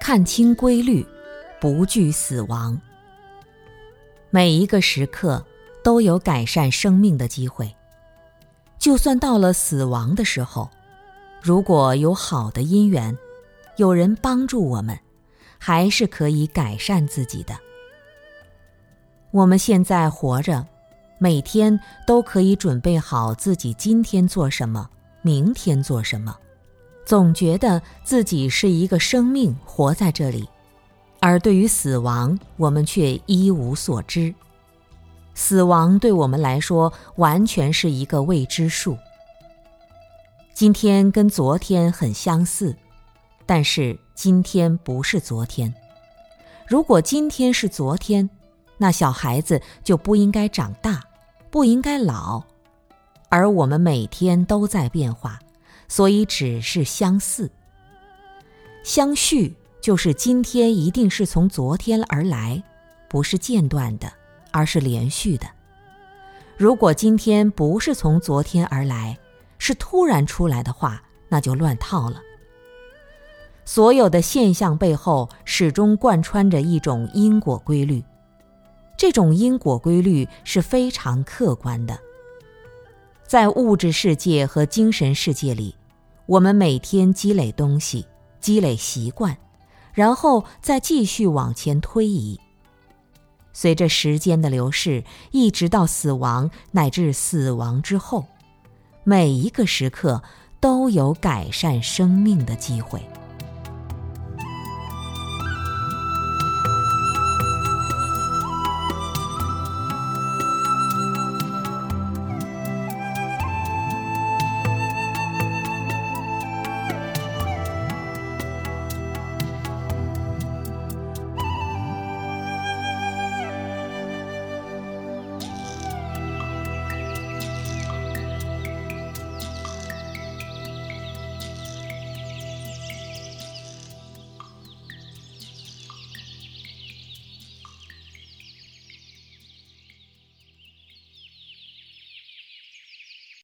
看清规律，不惧死亡。每一个时刻都有改善生命的机会，就算到了死亡的时候，如果有好的因缘，有人帮助我们，还是可以改善自己的。我们现在活着，每天都可以准备好自己今天做什么，明天做什么，总觉得自己是一个生命活在这里，而对于死亡，我们却一无所知。死亡对我们来说完全是一个未知数。今天跟昨天很相似，但是今天不是昨天。如果今天是昨天，那小孩子就不应该长大，不应该老。而我们每天都在变化，所以只是相似。相续就是今天一定是从昨天而来，不是间断的，而是连续的。如果今天不是从昨天而来，是突然出来的话，那就乱套了。所有的现象背后始终贯穿着一种因果规律。这种因果规律是非常客观的。在物质世界和精神世界里，我们每天积累东西，积累习惯，然后再继续往前推移。随着时间的流逝，一直到死亡，乃至死亡之后，每一个时刻都有改善生命的机会。